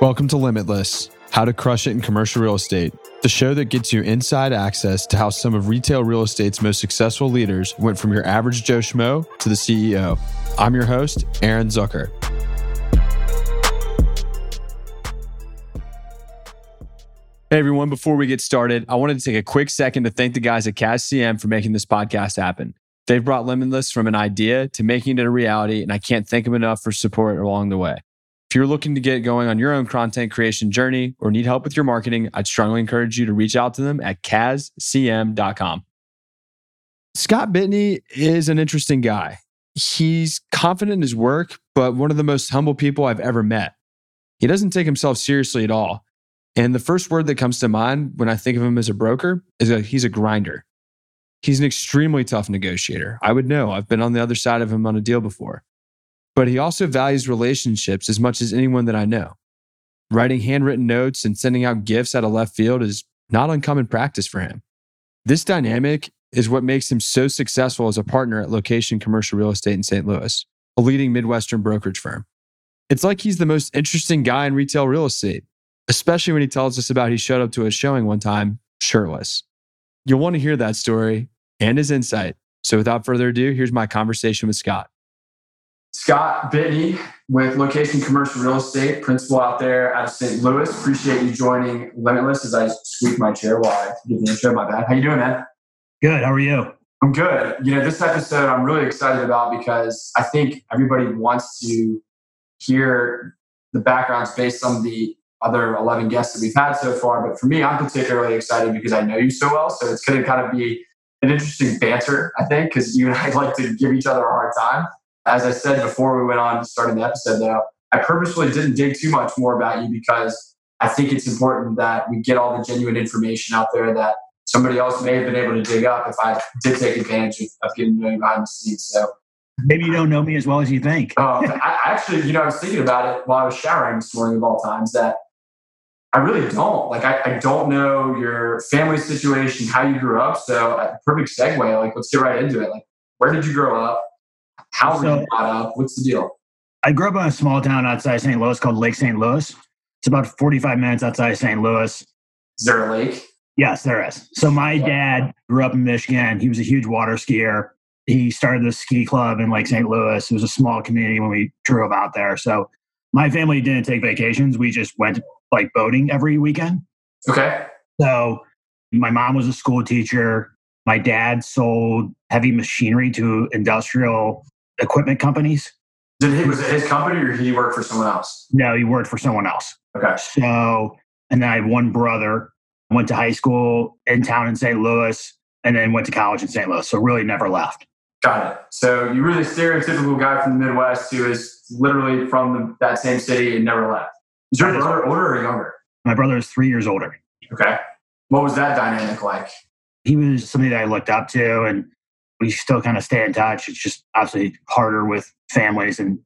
Welcome to Limitless, How to Crush It in Commercial Real Estate, the show that gets you inside access to how some of retail real estate's most successful leaders went from your average Joe Schmo to the CEO. I'm your host, Aaron Zucker. Hey everyone, before we get started, I wanted to take a quick second to thank the guys at CashCM for making this podcast happen. They've brought Limitless from an idea to making it a reality, and I can't thank them enough for support along the way. If you're looking to get going on your own content creation journey or need help with your marketing, I'd strongly encourage you to reach out to them at CazCM.com. Scott Bitney is an interesting guy. He's confident in his work, but one of the most humble people I've ever met. He doesn't take himself seriously at all. And the first word that comes to mind when I think of him as a broker is that he's a grinder. He's an extremely tough negotiator. I would know. I've been on the other side of him on a deal before. But he also values relationships as much as anyone that I know. Writing handwritten notes and sending out gifts out of left field is not uncommon practice for him. This dynamic is what makes him so successful as a partner at Location Commercial Real Estate in St. Louis, a leading Midwestern brokerage firm. It's like he's the most interesting guy in retail real estate, especially when he tells us about he showed up to a showing one time shirtless. You'll want to hear that story and his insight. So without further ado, here's my conversation with Scott. Scott Bitney with Location Commercial Real Estate, principal out there out of St. Louis. Appreciate you joining Limitless as I squeak my chair while I give the intro. My bad. How you doing, man? Good. How are you? I'm good. You know, this episode I'm really excited about because I think everybody wants to hear the backgrounds based on the other 11 guests that we've had so far. But for me, I'm particularly excited because I know you so well. So it's going to kind of be an interesting banter, I think, because you and I like to give each other a hard time. As I said before we went on to starting the episode, though, I purposely didn't dig too much more about you because I think it's important that we get all the genuine information out there that somebody else may have been able to dig up if I did take advantage of getting to know you behind the scenes. So maybe you don't know me as well as you think. I actually, I was thinking about it while I was showering this morning of all times that I really don't. I don't know your family situation, how you grew up. So perfect segue. Let's get right into it. Where did you grow up? How were you brought up? What's the deal? I grew up in a small town outside St. Louis called Lake St. Louis. It's about 45 minutes outside St. Louis. Is there a lake? Yes, there is. So my dad grew up in Michigan. He was a huge water skier. He started this ski club in Lake St. Louis. It was a small community when we drove out there. So my family didn't take vacations. We just went boating every weekend. Okay. So my mom was a school teacher. My dad sold heavy machinery to industrial equipment companies. Was it his company or did he work for someone else? No, he worked for someone else. Okay. So, and then I had one brother, went to high school in town in St. Louis, and then went to college in St. Louis. So really never left. Got it. So you really stereotypical guy from the Midwest who is literally from that same city and never left. Is your brother older or younger? My brother is 3 years older. Okay. What was that dynamic like? He was somebody that I looked up to and we still kind of stay in touch. It's just absolutely harder with families and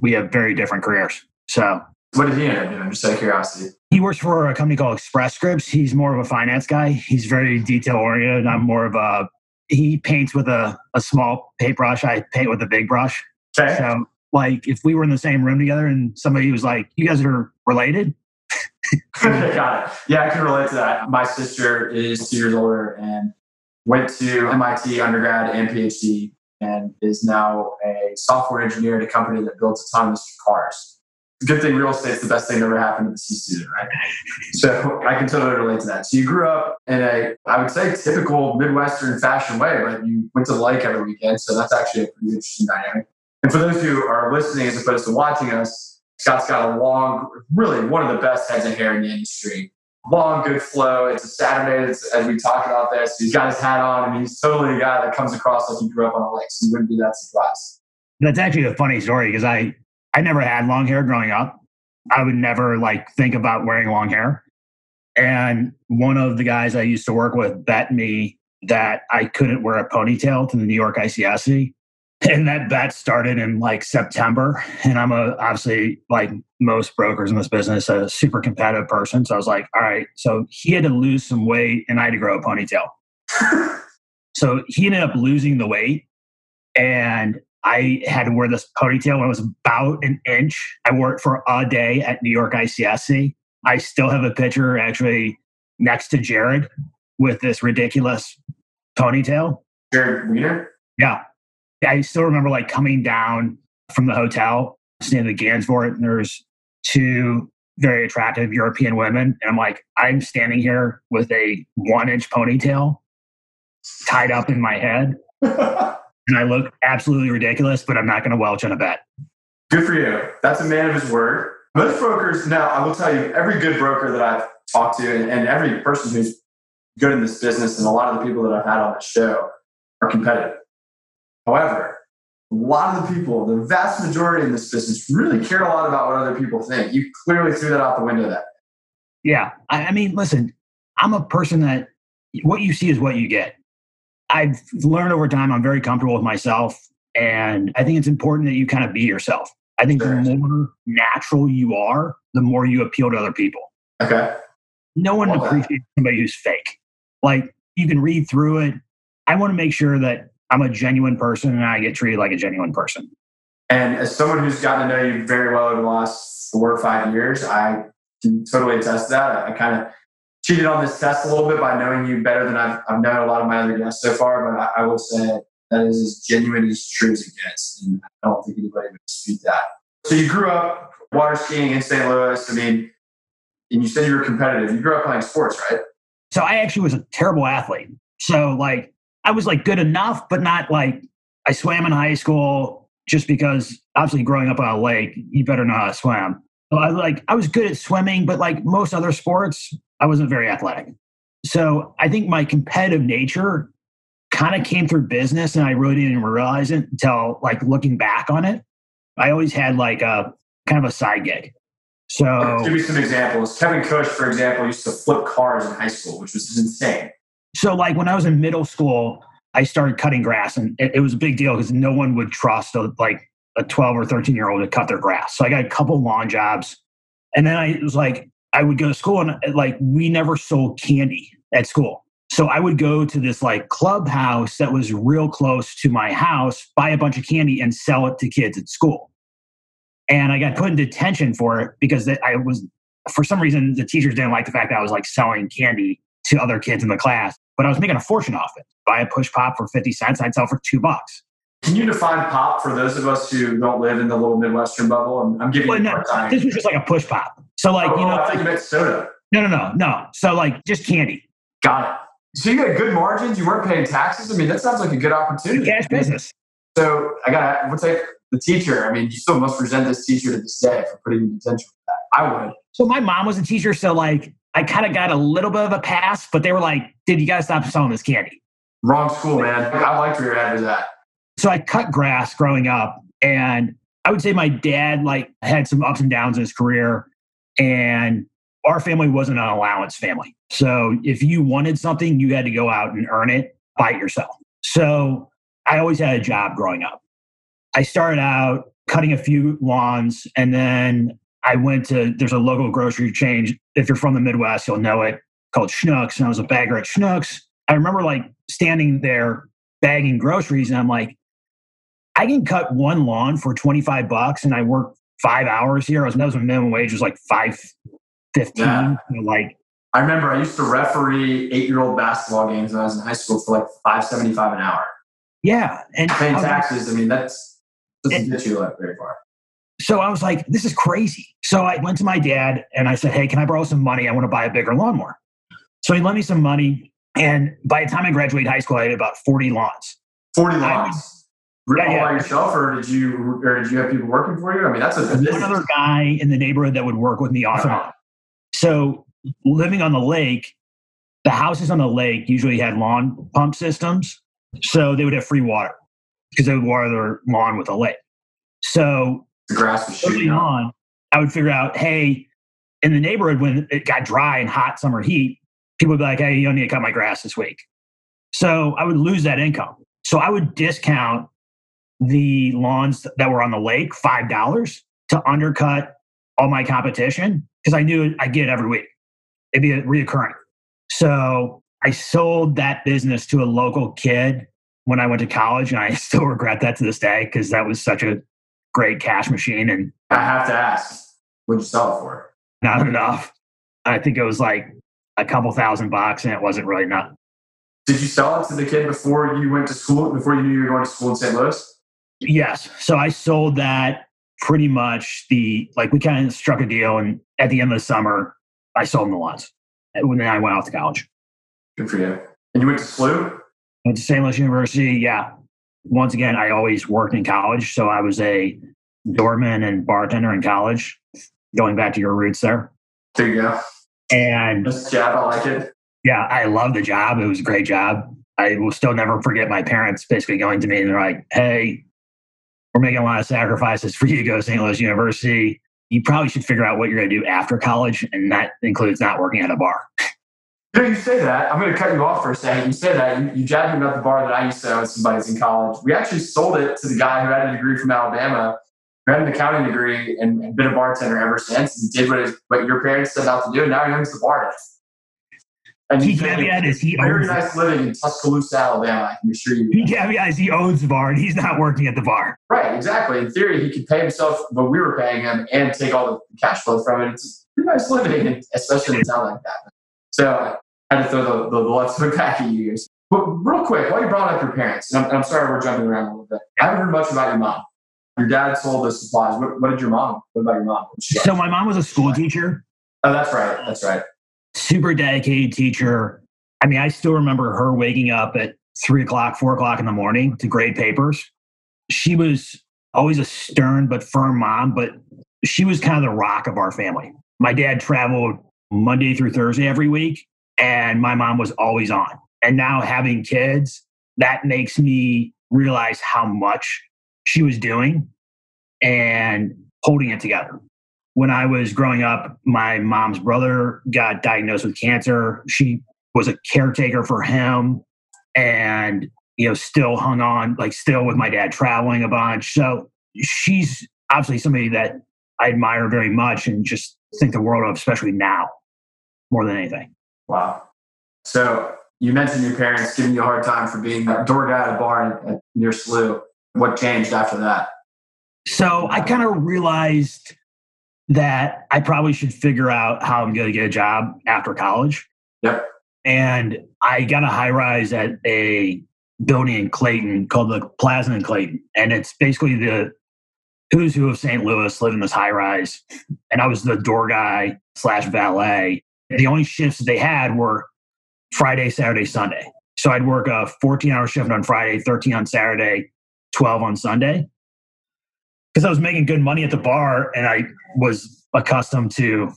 we have very different careers. So what did he end up doing? Just out of curiosity. He works for a company called Express Scripts. He's more of a finance guy. He's very detail oriented. I'm more of he paints with a small paintbrush. I paint with a big brush. Okay. So if we were in the same room together and somebody was like, you guys are related. Got it. Yeah, I can relate to that. My sister is 2 years older and went to MIT undergrad and PhD and is now a software engineer at a company that builds autonomous cars. Good thing real estate's the best thing that ever happened to the C student, right? So I can totally relate to that. So you grew up in I would say, typical Midwestern fashion way, but you went to the lake every weekend. So that's actually a pretty interesting dynamic. And for those who are listening as opposed to watching us, Scott's got a long, really one of the best heads of hair in the industry. Long, good flow. It's a Saturday, as we talked about this. He's got his hat on, and he's totally a guy that comes across like he grew up on a lake, so you wouldn't be that surprised. That's actually a funny story because I never had long hair growing up. I would never think about wearing long hair. And one of the guys I used to work with bet me that I couldn't wear a ponytail to the New York ICSC. And that bet started in September. And I'm obviously most brokers in this business, a super competitive person. So I was like, all right, so he had to lose some weight and I had to grow a ponytail. So he ended up losing the weight and I had to wear this ponytail when it was about an inch. I wore it for a day at New York ICSC. I still have a picture actually next to Jared with this ridiculous ponytail. Jared Weiner? Yeah. I still remember like coming down from the hotel, staying in the Gansevoort, and there's two very attractive European women. And I'm like, I'm standing here with a 1-inch ponytail tied up in my head. And I look absolutely ridiculous, but I'm not going to welch on a bet. Good for you. That's a man of his word. Most brokers, now I will tell you, every good broker that I've talked to and every person who's good in this business and a lot of the people that I've had on the show are competitive. However, a lot of the people, the vast majority in this business really care a lot about what other people think. You clearly threw that out the window that day. Yeah. I mean, listen, I'm a person that what you see is what you get. I've learned over time, I'm very comfortable with myself. And I think it's important that you kind of be yourself. I think the more natural you are, the more you appeal to other people. Okay. No one appreciates somebody who's fake. Like, you can read through it. I want to make sure that I'm a genuine person and I get treated like a genuine person. And as someone who's gotten to know you very well over the last 4 or 5 years, I can totally attest to that. I kind of cheated on this test a little bit by knowing you better than I've known a lot of my other guests so far, but I will say that is as genuine as true as it gets. And I don't think anybody would dispute that. So you grew up water skiing in St. Louis. I mean, and you said you were competitive. You grew up playing sports, right? So I actually was a terrible athlete. So like, I was like good enough, but not like, I swam in high school just because obviously growing up on a lake, you better know how to swim. So I was good at swimming, but like most other sports, I wasn't very athletic. So I think my competitive nature kind of came through business, and I really didn't realize it until like looking back on it. I always had like a kind of a side gig. So give me some examples. Kevin Cush, for example, used to flip cars in high school, which was insane. So like when I was in middle school, I started cutting grass, and it was a big deal because no one would trust a 12 or 13-year-old to cut their grass. So I got a couple lawn jobs, and then I was like, I would go to school, and like we never sold candy at school. So I would go to this like clubhouse that was real close to my house, buy a bunch of candy and sell it to kids at school. And I got put in detention for it because I was, for some reason, the teachers didn't like the fact that I was like selling candy to other kids in the class, but I was making a fortune off it. Buy a push pop for 50 cents, I'd sell for $2. Can you define pop for those of us who don't live in the little Midwestern bubble? I'm giving you a hard time. This was just like a push pop. So like, you know, I thought you meant soda. No. So like just candy. Got it. So you got good margins. You weren't paying taxes. I mean, that sounds like a good opportunity. Cash business. So we'll take the teacher. I mean, you still must resent this teacher to this day for putting you in detention for that. I would. So my mom was a teacher. So like, I kind of got a little bit of a pass, but they were like, dude, you got to stop selling this candy. Wrong school, man. I liked where you're at with that. So I cut grass growing up, and I would say my dad like had some ups and downs in his career, and our family wasn't an allowance family. So if you wanted something, you had to go out and earn it by yourself. So I always had a job growing up. I started out cutting a few lawns, and then I went to, there's a local grocery chain. If you're from the Midwest, you'll know it, called Schnucks. And I was a bagger at Schnucks. I remember like standing there bagging groceries, and I'm like, I can cut one lawn for $25, and I work 5 hours here. That was when minimum wage was like $5.15. Yeah. You know, like, I remember I used to referee 8-year-old basketball games when I was in high school for like $5.75 an hour. Yeah. And paying taxes, I mean, doesn't get you very far. So I was like, this is crazy. So I went to my dad and I said, hey, can I borrow some money? I want to buy a bigger lawnmower. So he lent me some money. And by the time I graduated high school, I had about 40 lawns. 40 lawns? All by yourself, or did you have people working for you? I mean, that's another guy in the neighborhood that would work with me off and on. So living on the lake, the houses on the lake usually had lawn pump systems. So they would have free water because they would water their lawn with a lake. So the grass was shooting on. I would figure out, hey, in the neighborhood, when it got dry and hot summer heat, people would be like, hey, you don't need to cut my grass this week. So I would lose that income. So I would discount the lawns that were on the lake, $5, to undercut all my competition because I knew I'd get it every week. It'd be a reoccurring. So I sold that business to a local kid when I went to college, and I still regret that to this day because that was such a great cash machine. And I have to ask, what'd you sell it for? Not enough. I think it was like a couple $1,000 and it wasn't really enough. Did you sell it to the kid before you went to school, before you knew you were going to school in St. Louis? Yes. So I sold that pretty much we kind of struck a deal. And at the end of the summer, I sold them the lots. And then I went out to college. Good for you. And you went to SLU? Went to St. Louis University, yeah. Once again, I always worked in college. So I was a doorman and bartender in college, going back to your roots there. There you go. And this job, I like it. Yeah, I love the job. It was a great job. I will still never forget my parents basically going to me and they're like, hey, we're making a lot of sacrifices for you to go to St. Louis University. You probably should figure out what you're going to do after college. And that includes not working at a bar. You know, you say that. I'm going to cut you off for a second. You say that. You jabbed me about the bar that I used to own with somebody that's in college. We actually sold it to the guy who had a degree from Alabama, who had an accounting degree and been a bartender ever since and did what your parents set out to do. And now he owns the bar. And he caveat is he owns it. Very nice living in Tuscaloosa, Alabama. I can assure you. He caveat is he owns the bar and he's not working at the bar. Right, exactly. In theory, he could pay himself what we were paying him and take all the cash flow from it. It's pretty nice living, especially in a town like that. So I had to throw the left foot back at you. But real quick, while you brought up your parents, and I'm sorry we're jumping around a little bit. I haven't heard much about your mom. Your dad sold the supplies. What about your mom? So my mom was a school teacher. Oh, that's right. That's right. Super dedicated teacher. I mean, I still remember her waking up at 3:00, 4:00 in the morning to grade papers. She was always a stern but firm mom, but she was kind of the rock of our family. My dad traveled Monday through Thursday every week, and my mom was always on. And now having kids, that makes me realize how much she was doing and holding it together. When I was growing up, my mom's brother got diagnosed with cancer. She was a caretaker for him and, still hung on, still with my dad traveling a bunch. So she's obviously somebody that I admire very much and just think the world of, especially now, more than anything. Wow. So you mentioned your parents giving you a hard time for being that door guy at a bar near SLU. What changed after that? So I kind of realized that I probably should figure out how I'm going to get a job after college. Yep. And I got a high rise at a building in Clayton called the Plaza in Clayton. And it's basically the who's who of St. Louis lived in this high rise. And I was the door guy / valet. The only shifts that they had were Friday, Saturday, Sunday. So I'd work a 14-hour shift on Friday, 13 on Saturday, 12 on Sunday. Because I was making good money at the bar and I was accustomed to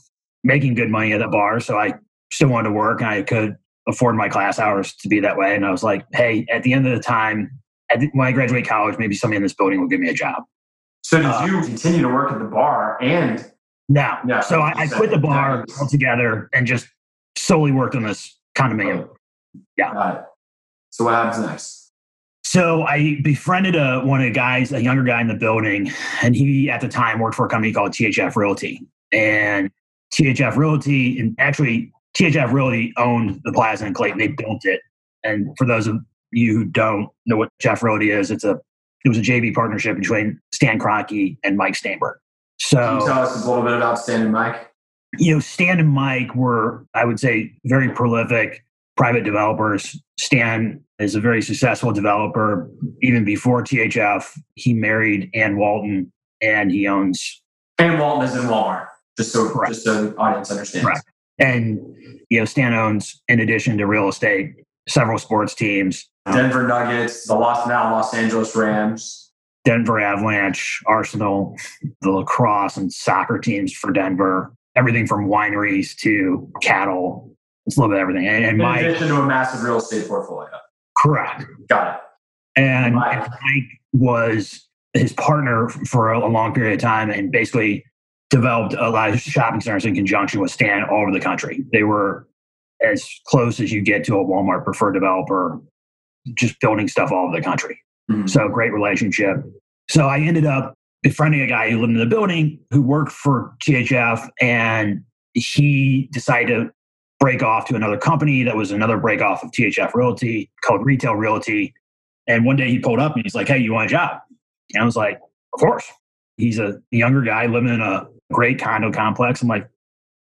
making good money at the bar. So I still wanted to work and I could afford my class hours to be that way. And I was like, hey, at the end of the time, when I graduate college, maybe somebody in this building will give me a job. So did you continue to work at the bar and... No. So I quit the bar altogether and just solely worked on this condominium. Oh. Yeah. Got it. So what happens next? So I befriended a younger guy in the building, and he at the time worked for a company called THF Realty. And THF Realty owned the Plaza in Clayton. They built it. And for those of you who don't know what THF Realty is, it was a JV partnership between Stan Kroenke and Mike Staenberg. So can you tell us a little bit about Stan and Mike? Stan and Mike were, I would say, very prolific private developers. Stan is a very successful developer. Even before THF, he married Ann Walton, and he owns... Ann Walton is in Walmart, just so the audience understands. Correct. And Stan owns, in addition to real estate, several sports teams. Denver Nuggets, Los Angeles Rams. Denver Avalanche, Arsenal, the lacrosse and soccer teams for Denver. Everything from wineries to cattle. It's a little bit of everything. And in addition to a massive real estate portfolio. Correct. Got it. And Mike was his partner for a long period of time and basically developed a lot of shopping centers in conjunction with Stan all over the country. They were as close as you get to a Walmart preferred developer, just building stuff all over the country. Mm-hmm. So great relationship. So I ended up befriending a guy who lived in the building who worked for THF, and he decided to break off to another company that was another break off of THF Realty called Retail Realty. And one day he pulled up and he's like, "Hey, you want a job?" And I was like, "Of course." He's a younger guy living in a great condo complex. I'm like,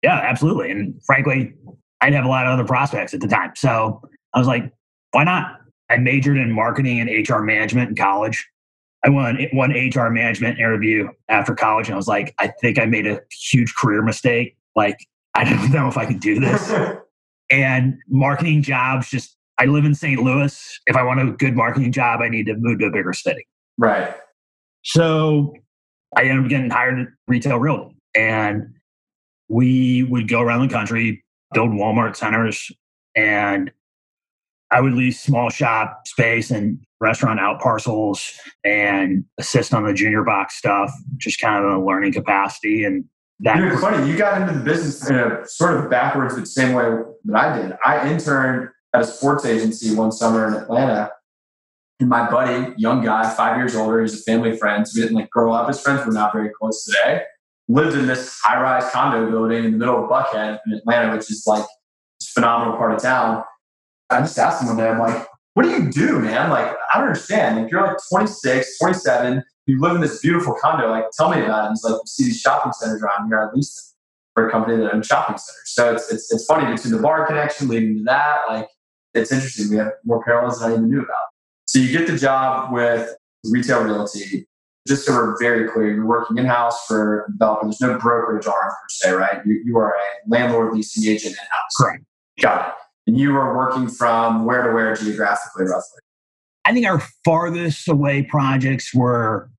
"Yeah, absolutely." And frankly, I didn't have a lot of other prospects at the time. So I was like, why not? I majored in marketing and HR management in college. I won one HR management interview after college. And I was like, I think I made a huge career mistake. Like, I don't know if I could do this. And marketing jobs, just, I live in St. Louis. If I want a good marketing job, I need to move to a bigger city. Right. So I ended up getting hired at Retail Realty. And we would go around the country, build Walmart centers, and I would lease small shop space and restaurant out parcels and assist on the junior box stuff, just kind of in a learning capacity. And that it's funny, you got into the business in a sort of backwards, but the same way that I did. I interned at a sports agency one summer in Atlanta. And my buddy, young guy, 5 years older, he's a family friend. So we didn't like grow up as friends. We're not very close today. Lived in this high-rise condo building in the middle of Buckhead in Atlanta, which is like a phenomenal part of town. I just asked him one day, I'm like, what do you do, man? Like, I don't understand. Like, you're like 26, 27, you live in this beautiful condo. Like, tell me about it. And he's like, you see these shopping centers around here, I lease them for a company that owns shopping centers. So it's funny between the bar connection leading to that. Like, it's interesting. We have more parallels than I even knew about. So you get the job with Retail Realty. Just so we're very clear, you're working in-house for a developer. There's no brokerage arm per se, right? You are a landlord leasing agent in-house. Correct. Got it. And you are working from where to where geographically, roughly? I think our farthest away projects were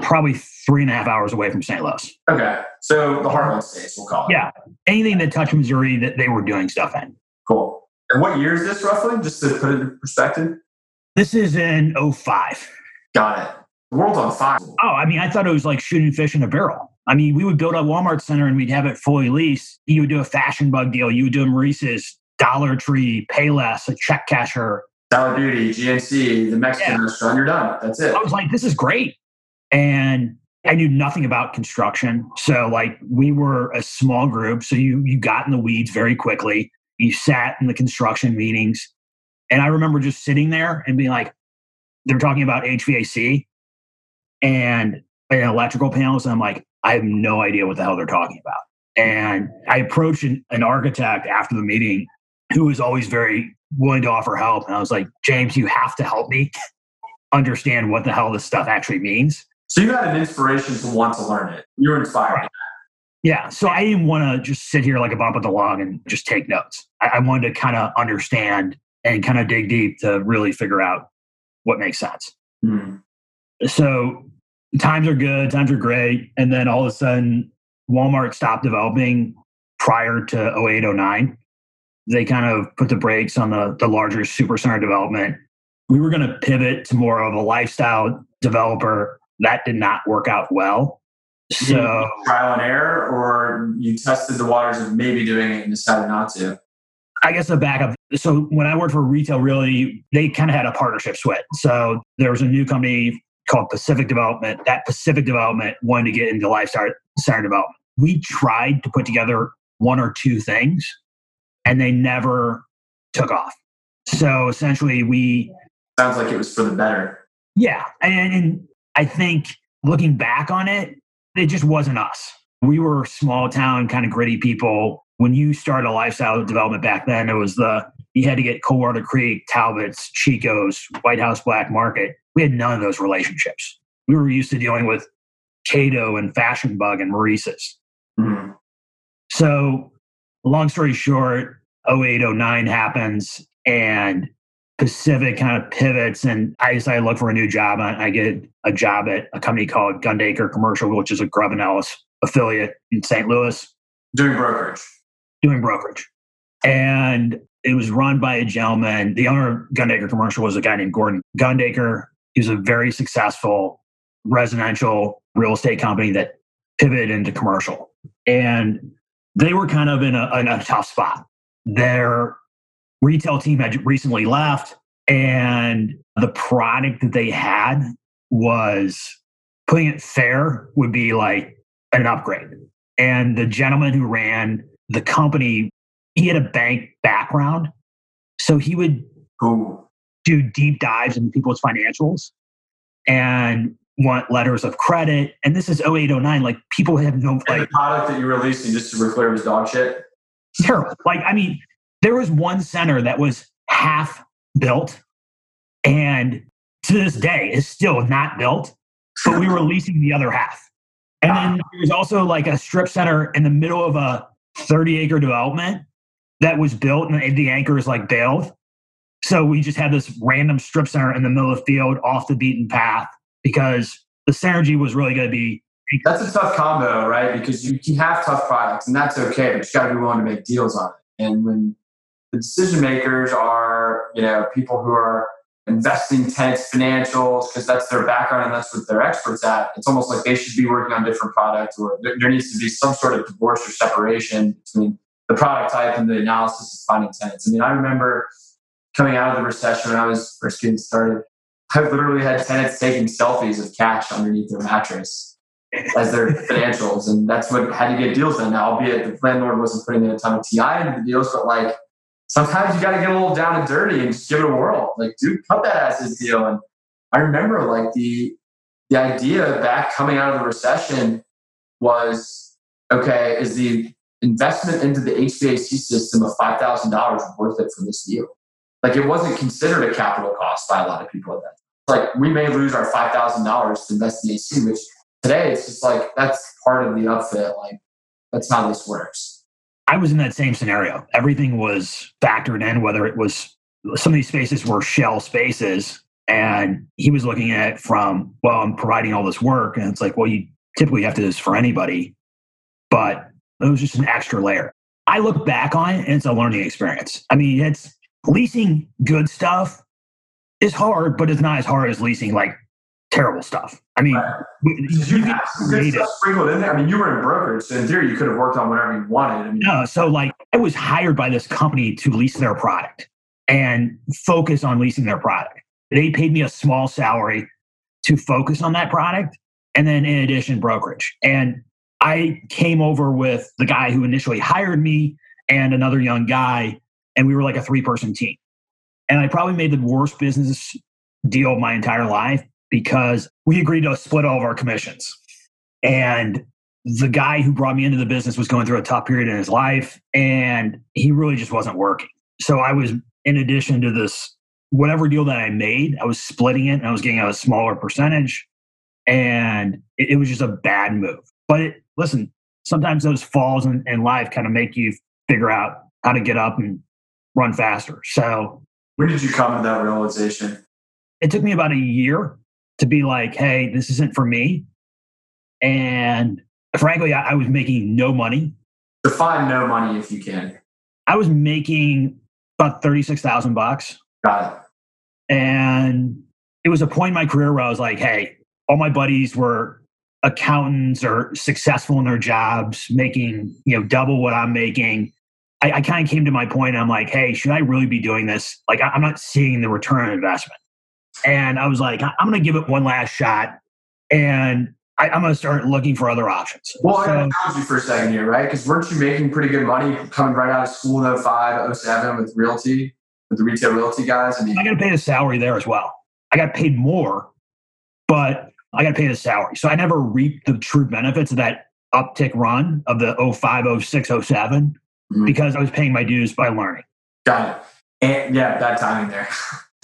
probably 3.5 hours away from St. Louis. Okay. So the Heartland states, we'll call it. Yeah. Anything that touched Missouri that they were doing stuff in. Cool. And what year is this roughly? Just to put it in perspective. This is in 2005. Got it. The world's on fire. Oh, I mean, I thought it was like shooting fish in a barrel. I mean, we would build a Walmart center and we'd have it fully leased. You would do a Fashion Bug deal. You would do a Maurice's, Dollar Tree, Payless, a check casher. Dollar Beauty, GNC, the Mexican restaurant. You're done. That's it. I was like, this is great. And I knew nothing about construction. So like we were a small group. So you got in the weeds very quickly. You sat in the construction meetings. And I remember just sitting there and being like, they were talking about HVAC. And electrical panels. And I'm like, I have no idea what the hell they're talking about. And I approached an architect after the meeting who was always very willing to offer help. And I was like, James, you have to help me understand what the hell this stuff actually means. So you had an inspiration to want to learn it. You were inspired. Right. Yeah. So I didn't want to just sit here like a bump at the log and just take notes. I wanted to kind of understand and kind of dig deep to really figure out what makes sense. Mm. So times are good, times are great. And then all of a sudden, Walmart stopped developing prior to 08, 09. They kind of put the brakes on the larger supercenter development. We were going to pivot to more of a lifestyle developer. That did not work out well. So trial and error, or you tested the waters of maybe doing it and decided not to? I guess the backup. So when I worked for Retail Realty, they kind of had a partnership split. So there was a new company called Pacific Development. That Pacific Development wanted to get into lifestyle center development. We tried to put together one or two things and they never took off. So essentially we... Sounds like it was for the better. Yeah. And I think looking back on it, it just wasn't us. We were small town, kind of gritty people. When you started a lifestyle development back then, it was you had to get Coldwater Creek, Talbot's, Chico's, White House Black Market. We had none of those relationships. We were used to dealing with Cato and Fashion Bug and Maurice's. Mm-hmm. So long story short, 08, 09 happens and Pacific kind of pivots and I decided to look for a new job. I get a job at a company called Gundaker Commercial, which is a Grubb & Ellis affiliate in St. Louis. Doing brokerage. And it was run by a gentleman. The owner of Gundaker Commercial was a guy named Gordon Gundaker. He was a very successful residential real estate company that pivoted into commercial. And they were kind of in a tough spot. Their retail team had recently left, and the product that they had was, putting it fair, would be like an upgrade. And the gentleman who ran the company, he had a bank background, so he would do deep dives into people's financials and want letters of credit. And this is 08, 09. Like, people have no... Like, and the product that you're releasing, just to be clear, was dog shit? Terrible. Like, I mean, there was one center that was half built and to this day is still not built, but we were leasing the other half. And then there was also like a strip center in the middle of a 30-acre development that was built and the anchors like bailed. So we just had this random strip center in the middle of the field off the beaten path because the synergy was really going to be... That's a tough combo, right? Because you have tough products and that's okay, but you got to be willing to make deals on it. And when the decision makers are, you know, people who are investing tenants' financials because that's their background and that's what they're experts at, it's almost like they should be working on different products, or there needs to be some sort of divorce or separation between the product type and the analysis of finding tenants. I mean, I remember coming out of the recession when I was first getting started, I literally had tenants taking selfies of cash underneath their mattress as their financials. And that's what had to get deals done. Now, albeit the landlord wasn't putting in a ton of TI into the deals, but like, sometimes you got to get a little down and dirty and just give it a whirl. Like, dude, cut that ass's deal. And I remember like the idea back coming out of the recession was, okay, is the investment into the HVAC system of $5,000 worth it for this deal? Like, it wasn't considered a capital cost by a lot of people at that. Like, we may lose our $5,000 to invest in AC, which today it's just like, that's part of the upfit. Like, that's how this works. I was in that same scenario. Everything was factored in, whether it was, some of these spaces were shell spaces, and he was looking at it from, well, I'm providing all this work. And it's like, well, you typically have to do this for anybody, but it was just an extra layer. I look back on it and it's a learning experience. I mean, it's leasing good stuff is hard, but it's not as hard as leasing like terrible stuff. I mean, right. You have some good stuff sprinkled in there. I mean, you were in brokerage, so in theory, you could have worked on whatever you wanted. I mean, no, so like, I was hired by this company to lease their product and focus on leasing their product. They paid me a small salary to focus on that product, and then in addition, brokerage. And I came over with the guy who initially hired me and another young guy, and we were like a 3-person team. And I probably made the worst business deal of my entire life, because we agreed to split all of our commissions. And the guy who brought me into the business was going through a tough period in his life, and he really just wasn't working. So I was, in addition to this, whatever deal that I made, I was splitting it and I was getting a smaller percentage. And it was just a bad move. But listen, sometimes those falls in life kind of make you figure out how to get up and run faster. So when did you come to that realization? It took me about a year to be like, hey, this isn't for me. And frankly, I was making no money. Define no money if you can. I was making about $36,000. Got it. And it was a point in my career where I was like, hey, all my buddies were accountants or successful in their jobs, making, you know, double what I'm making. I kind of came to my point. I'm like, hey, should I really be doing this? Like, I'm not seeing the return on investment. And I was like, I'm going to give it one last shot, and I'm going to start looking for other options. Well, so, I'm going to challenge you for a second here, right? Because weren't you making pretty good money coming right out of school in 05, 07 with realty, with the Retail Realty guys? I mean, I got to pay the salary there as well. I got paid more, but I got to pay the salary. So I never reaped the true benefits of that uptick run of the 05, 06, 07 because I was paying my dues by learning. Got it. And yeah, bad timing there.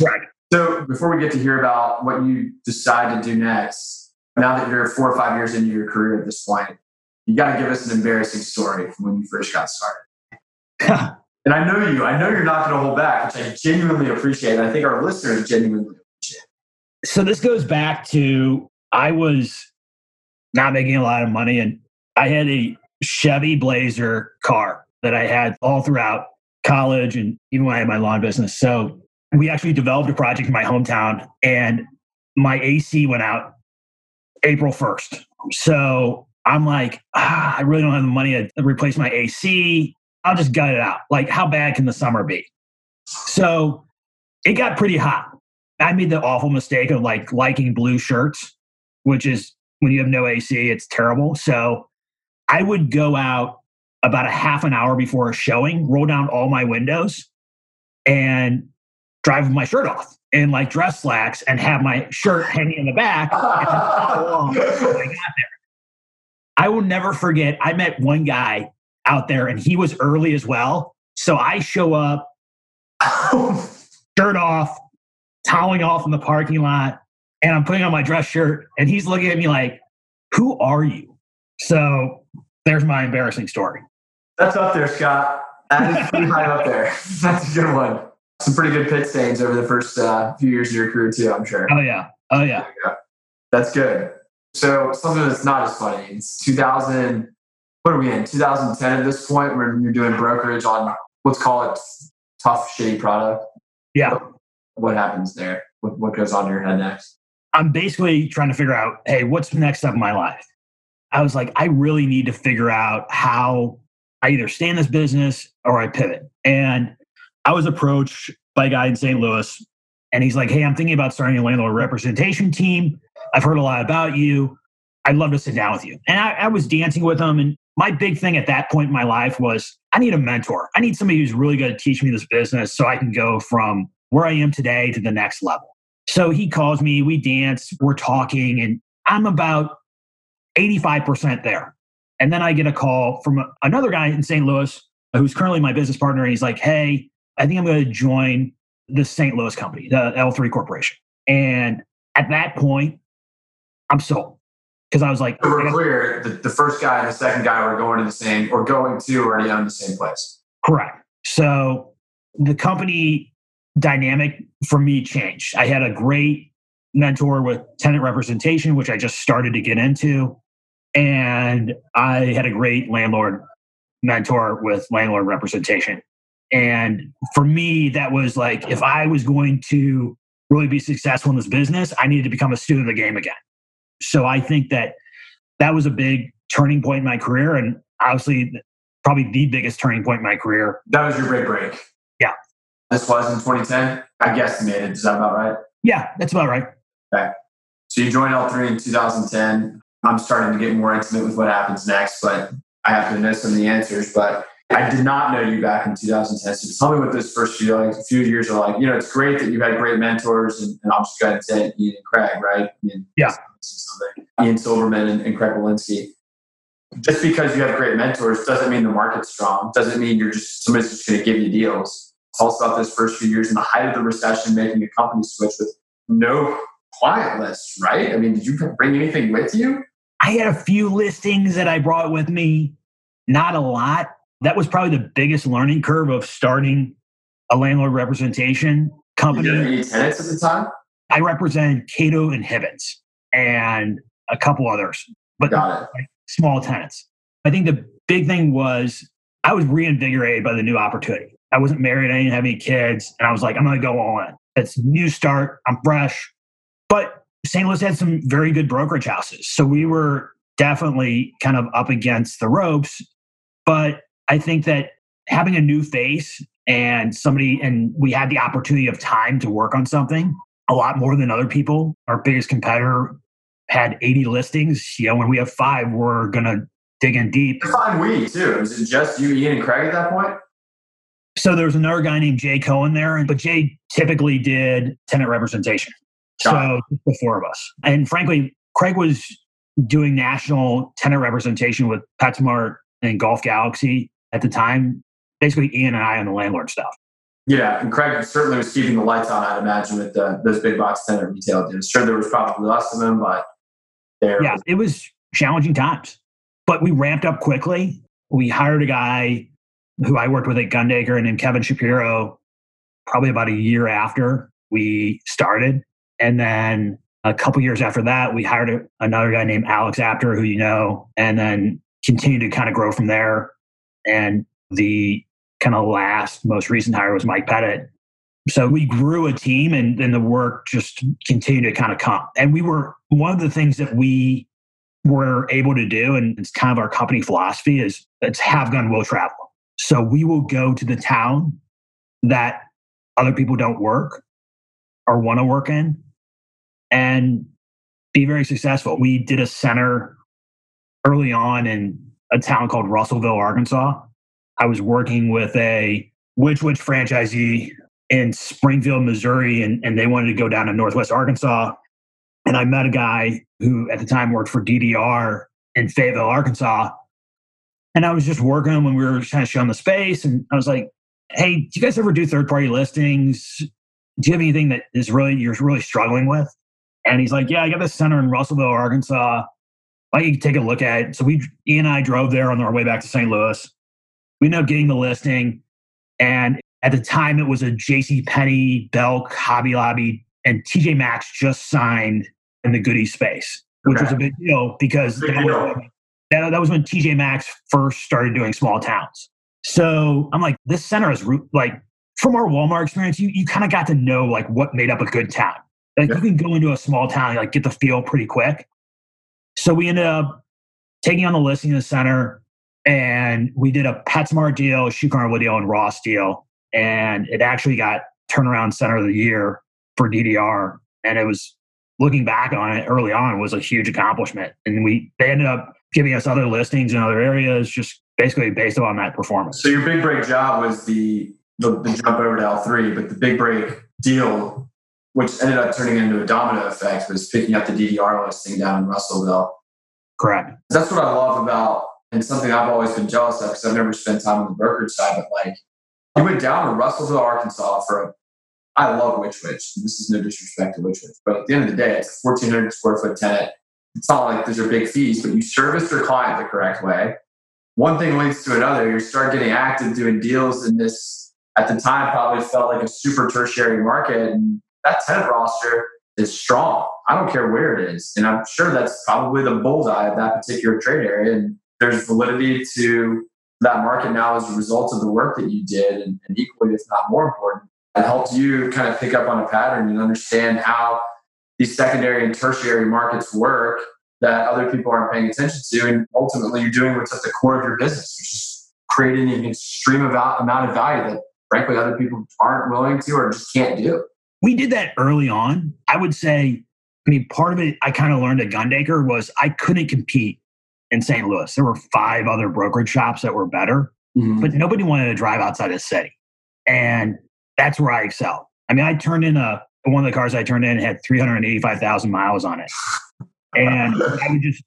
Right. So before we get to hear about what you decide to do next, now that you're 4 or 5 years into your career at this point, you got to give us an embarrassing story from when you first got started. And I know you're not going to hold back, which I genuinely appreciate. And I think our listeners genuinely appreciate. So this goes back to, I was not making a lot of money, and I had a Chevy Blazer car that I had all throughout college and even when I had my lawn business. So we actually developed a project in my hometown, and my AC went out April 1st. So I'm like, I really don't have the money to replace my AC. I'll just gut it out. Like, how bad can the summer be? So it got pretty hot. I made the awful mistake of like liking blue shirts, which is when you have no AC, it's terrible. So I would go out about a half an hour before a showing, roll down all my windows, and drive with my shirt off. in like dress slacks and have my shirt hanging in the back. And I got there. I will never forget. I met one guy out there and he was early as well. So I show up, shirt off, toweling off in the parking lot, and I'm putting on my dress shirt and he's looking at me like, who are you? So there's my embarrassing story. That's up there, Scott. That is pretty high up there. That's a good one. Some pretty good pit stains over the first few years of your career too, I'm sure. Oh yeah. That's good. So something that's not as funny. It's 2000. What are we in? 2010 at this point, when you're doing brokerage on, let's call it, tough, shitty product. Yeah. What happens there? What goes on in your head next? I'm basically trying to figure out, hey, what's next up in my life? I was like, I really need to figure out how I either stay in this business or I pivot. And I was approached by a guy in St. Louis and he's like, hey, I'm thinking about starting a landlord representation team. I've heard a lot about you. I'd love to sit down with you. And I was dancing with him. And my big thing at that point in my life was, I need a mentor. I need somebody who's really going to teach me this business so I can go from where I am today to the next level. So he calls me, we dance, we're talking, and I'm about 85% there. And then I get a call from another guy in St. Louis who's currently my business partner. And he's like, hey, I think I'm going to join the St. Louis company, the L3 Corporation. And at that point, I'm sold. Because I was like... So we're clear, the first guy and the second guy were going to the same, or going to already own the same place. Correct. So the company dynamic for me changed. I had a great mentor with tenant representation, which I just started to get into. And I had a great landlord mentor with landlord representation. And for me, that was like, if I was going to really be successful in this business, I needed to become a student of the game again. So I think that was a big turning point in my career. And obviously, probably the biggest turning point in my career. That was your big break. Yeah. This was in 2010, I guesstimated. Is that about right? Yeah, that's about right. Okay. So you joined L3 in 2010. I'm starting to get more intimate with what happens next, but I happen to know some of the answers. But I did not know you back in 2010. So tell me what those first few years are like. You know, it's great that you had great mentors, and I'll just go ahead and say Ian and Craig, right? Ian Silverman and Craig Walensky. Just because you have great mentors doesn't mean the market's strong. Doesn't mean somebody's just going to give you deals. Tell us about those first few years in the height of the recession, making a company switch with no client list, right? I mean, did you bring anything with you? I had a few listings that I brought with me. Not a lot. That was probably the biggest learning curve of starting a landlord representation company. Did you have any tenants at the time? I represent Cato and Hibbins and a couple others, but small tenants. I think the big thing was I was reinvigorated by the new opportunity. I wasn't married. I didn't have any kids. And I was like, I'm going to go all in. It's a new start. I'm fresh. But St. Louis had some very good brokerage houses. So we were definitely kind of up against the ropes. But I think that having a new face and we had the opportunity of time to work on something a lot more than other people. Our biggest competitor had 80 listings. You know, when we have 5, we're going to dig in deep. Define we too. Was it just you, Ian, and Craig at that point? So there was another guy named Jay Cohen there, but Jay typically did tenant representation. So the 4 of us. And frankly, Craig was doing national tenant representation with PetSmart and Golf Galaxy at the time. Basically, Ian and I on the landlord stuff. Yeah, and Craig certainly was keeping the lights on, I'd imagine, with those big box tenant retail deals. Sure, there was probably less of them, but there... Yeah, it was challenging times. But we ramped up quickly. We hired a guy who I worked with at Gundaker and then Kevin Shapiro, probably about a year after we started. And then a couple years after that, we hired another guy named Alex Apter, who you know, and then continued to kind of grow from there. And the kind of most recent hire was Mike Pettit. So we grew a team and then the work just continued to kind of come. And one of the things that we were able to do, and it's kind of our company philosophy, is it's have gun, will travel. So we will go to the town that other people don't work or want to work in and be very successful. We did a center early on in a town called Russellville, Arkansas. I was working with a Witch franchisee in Springfield, Missouri, and they wanted to go down to Northwest Arkansas. And I met a guy who at the time worked for DDR in Fayetteville, Arkansas. And I was just working when we were kind of showing the space. And I was like, hey, do you guys ever do third-party listings? Do you have anything that is really you're really struggling with? And he's like, yeah, I got this center in Russellville, Arkansas. I can take a look at it. So Ian and I drove there on our way back to St. Louis. We ended up getting the listing. And at the time, it was a JCPenney, Belk, Hobby Lobby, and TJ Maxx just signed in the Goodies space, which was a big deal because that was when TJ Maxx first started doing small towns. So I'm like, this center is like, from our Walmart experience, you kind of got to know like what made up a good town. Like you can go into a small town and like get the feel pretty quick. So we ended up taking on the listing in the center, and we did a PetSmart deal, a Shoe Carnival deal, and Ross deal. And it actually got turnaround center of the year for DDR. And it was, looking back on it early on, was a huge accomplishment. And they ended up giving us other listings in other areas, just basically based on that performance. So your big break job was the jump over to L3, but the big break deal, which ended up turning into a domino effect, was picking up the DDR listing down in Russellville. Correct. That's what I love about, and something I've always been jealous of because I've never spent time on the brokerage side, but like, you went down to Russellville, Arkansas I love Witch Witch. This is no disrespect to Witch Witch, but at the end of the day, it's a 1,400 square foot tenant. It's not like these are big fees, but you service your client the correct way. One thing leads to another. You start getting active doing deals in this, at the time, probably felt like a super tertiary market. And that tenant roster is strong. I don't care where it is. And I'm sure that's probably the bullseye of that particular trade area. And there's validity to that market now as a result of the work that you did, and equally, if not more important, it helped you kind of pick up on a pattern and understand how these secondary and tertiary markets work that other people aren't paying attention to. And ultimately, you're doing what's at the core of your business, which is creating an extreme amount of value that, frankly, other people aren't willing to or just can't do. We did that early on. I would say, part of it I kind of learned at Gundaker was I couldn't compete in St. Louis. There were 5 other brokerage shops that were better, but nobody wanted to drive outside the city. And that's where I excelled. I turned in one of the cars I turned in had 385,000 miles on it. And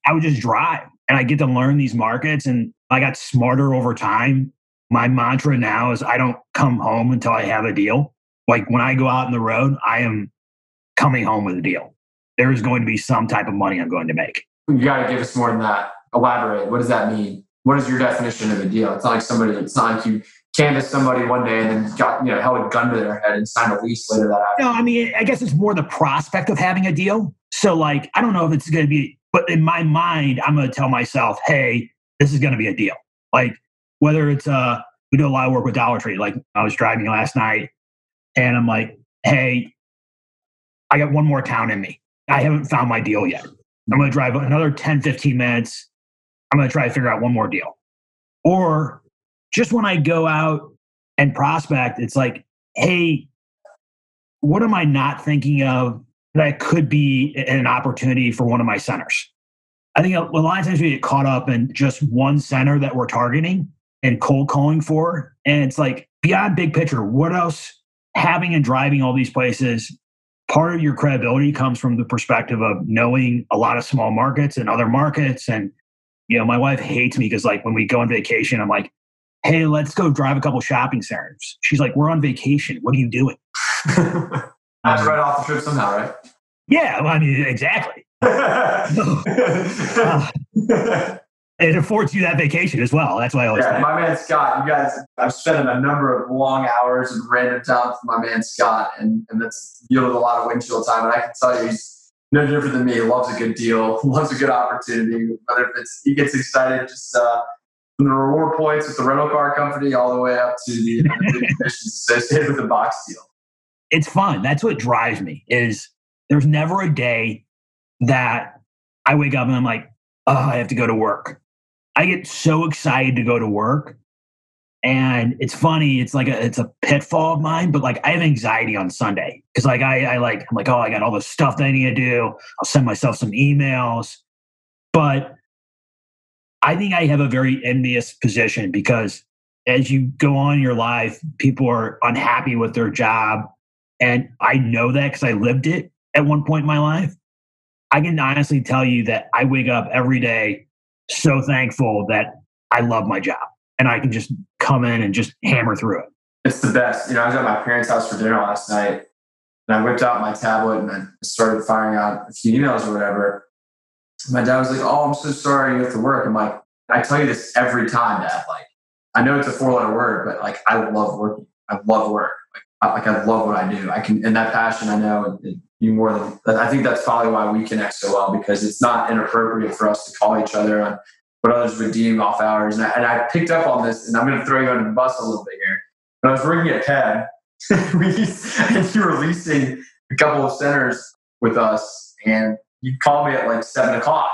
I would just drive, and I get to learn these markets, and I got smarter over time. My mantra now is I don't come home until I have a deal. Like when I go out on the road, I am coming home with a deal. There is going to be some type of money I'm going to make. You got to give us more than that. Elaborate. What does that mean? What is your definition of a deal? It's not like you canvassed somebody one day and then got, held a gun to their head and signed a lease later that afternoon. No, I guess it's more the prospect of having a deal. So like, I don't know if it's going to be, but in my mind, I'm going to tell myself, hey, this is going to be a deal. Like whether it's, we do a lot of work with Dollar Tree. Like I was driving last night and I'm like, hey, I got one more town in me. I haven't found my deal yet. I'm going to drive another 10, 15 minutes. I'm going to try to figure out one more deal. Or just when I go out and prospect, it's like, hey, what am I not thinking of that could be an opportunity for one of my centers? I think a lot of times we get caught up in just one center that we're targeting and cold calling for. And it's like, beyond big picture, what else? Having and driving all these places, part of your credibility comes from the perspective of knowing a lot of small markets and other markets. And my wife hates me because like when we go on vacation, I'm like, hey, let's go drive a couple shopping centers. She's like, we're on vacation. What are you doing? That's right off the trip somehow, right? Yeah, exactly. It affords you that vacation as well. That's why I always think. My man Scott, you guys, I've spent a number of long hours in random towns with my man Scott, and that's yielded a lot of windshield time. And I can tell you, he's no different than me. He loves a good deal. Loves a good opportunity. Whether he gets excited just from the reward points with the rental car company all the way up to the commissions associated with the box deal. It's fun. That's what drives me. Is there's never a day that I wake up and I'm like, oh, I have to go to work. I get so excited to go to work, and it's funny. It's like it's a pitfall of mine, but like I have anxiety on Sunday. Cause like I'm like, oh, I got all this stuff that I need to do. I'll send myself some emails. But I think I have a very envious position because as you go on in your life, people are unhappy with their job. And I know that because I lived it at one point in my life. I can honestly tell you that I wake up every day so thankful that I love my job and I can just come in and just hammer through it. It's the best. You know, I was at my parents' house for dinner last night and I whipped out my tablet and I started firing out a few emails or whatever. My dad was like, "Oh, I'm so sorry you have to work." I'm like, "I tell you this every time, Dad. Like, I know it's a 4-letter word, but like, I love working. I love work. Like I love what I do. I can, and that passion, I know you more than. I think that's probably why we connect so well, because it's not inappropriate for us to call each other on what others would deem off hours. And I picked up on this, and I'm going to throw you under the bus a little bit here. When I was working at Penn, and you were leasing a couple of centers with us, and you'd call me at like 7 o'clock,